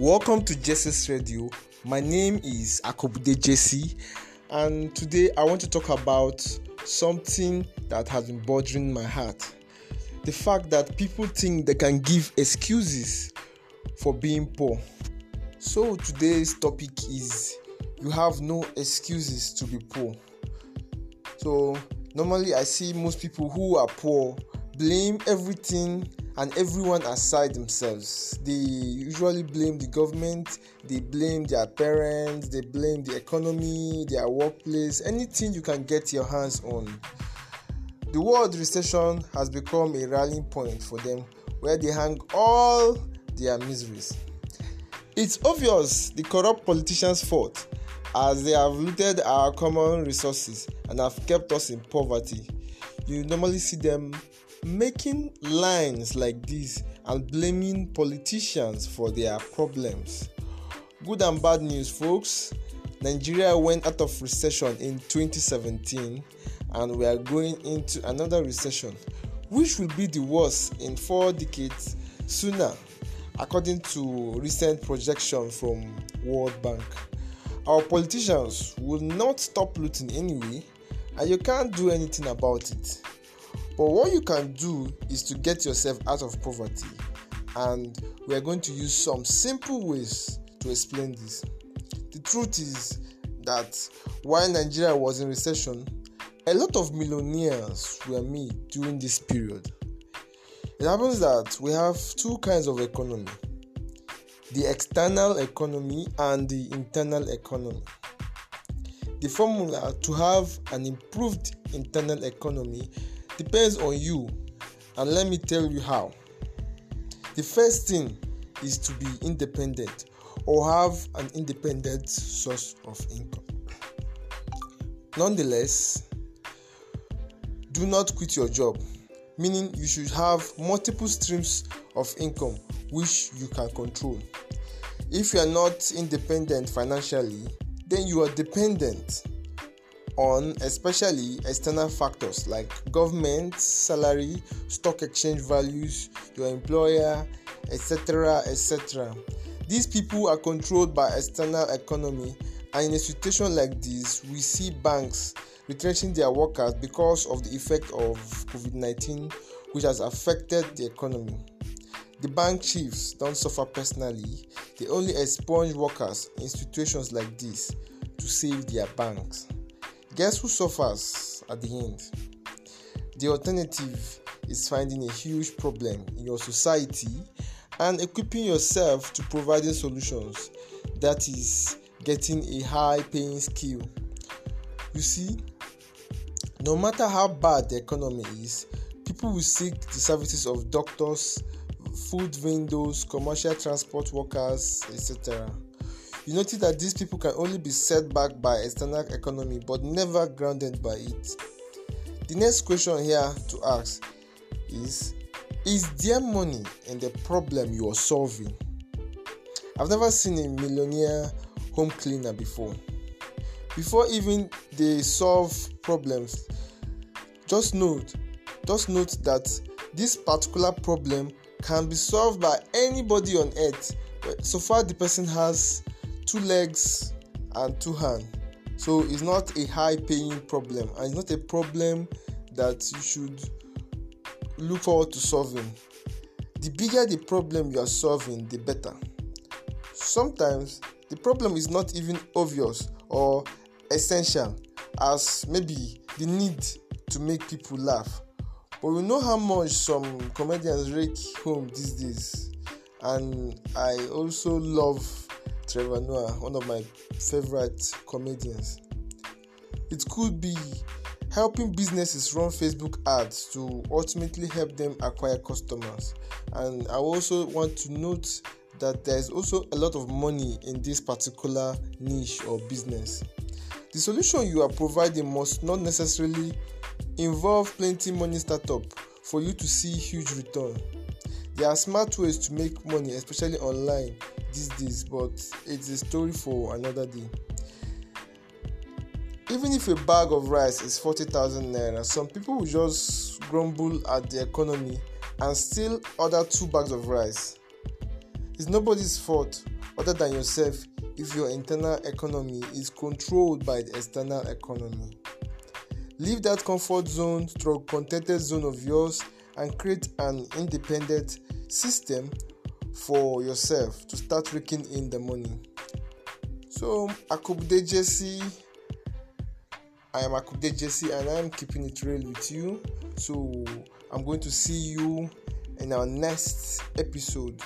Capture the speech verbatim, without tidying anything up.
Welcome to Jesse's Radio. My name is Akobude Jesse, and today I want to talk about something that has been bothering my heart. The fact that people think they can give excuses for being poor. So today's topic is you have no excuses to be poor. So normally I see most people who are poor blame everything and everyone aside themselves. They usually blame the government, they blame their parents, they blame the economy, their workplace, anything you can get your hands on. The world recession has become a rallying point for them, where they hang all their miseries. It's obvious the corrupt politicians' fault, as they have looted our common resources and have kept us in poverty. You normally see them making lines like this and blaming politicians for their problems. Good and bad news, folks. Nigeria went out of recession in twenty seventeen, and we are going into another recession, which will be the worst in four decades sooner, according to recent projection from World Bank. Our politicians will not stop looting anyway, and you can't do anything about it. But what you can do is to get yourself out of poverty, and we are going to use some simple ways to explain this. The truth is that while Nigeria was in recession, a lot of millionaires were made during this period. It happens that we have two kinds of economy: the external economy and the internal economy. The formula to have an improved internal economy depends on you, and let me tell you how. The first thing is to be independent or have an independent source of income. Nonetheless, do not quit your job, meaning you should have multiple streams of income which you can control. If you are not independent financially, then you are dependent on especially external factors like government, salary, stock exchange values, your employer, et cetera, et cetera. These people are controlled by external economy, and in a situation like this, we see banks retrenching their workers because of the effect of covid nineteen, which has affected the economy. The bank chiefs don't suffer personally, they only expunge workers in situations like this to save their banks. Guess who suffers at the end? The alternative is finding a huge problem in your society and equipping yourself to providing solutions, that is, getting a high-paying skill. You see, no matter how bad the economy is, people will seek the services of doctors, food vendors, commercial transport workers, et cetera. You notice that these people can only be set back by external economy but never grounded by it. The next question here to ask is, is there money in the problem you are solving? I've never seen a millionaire home cleaner before. Before even they solve problems, just note, just note that this particular problem can be solved by anybody on earth. So far the person has two legs and two hands. So it's not a high-paying problem, and it's not a problem that you should look forward to solving. The bigger the problem you are solving, the better. Sometimes the problem is not even obvious or essential, as maybe the need to make people laugh. But we know how much some comedians rake home these days, and I also love Trevor Noir, one of my favorite comedians. It could be helping businesses run Facebook ads to ultimately help them acquire customers. And I also want to note that there is also a lot of money in this particular niche or business. The solution you are providing must not necessarily involve plenty money startup for you to see huge return. There are smart ways to make money, especially online these days, but it's a story for another day. Even if a bag of rice is forty thousand naira, some people will just grumble at the economy and still order two bags of rice. It's nobody's fault other than yourself if your internal economy is controlled by the external economy. Leave that comfort zone stroke contented zone of yours and create an independent system for yourself to start raking in the money. So, Akobude Jesse, I am Akobude Jesse and I am keeping it real with you. So, I'm going to see you in our next episode.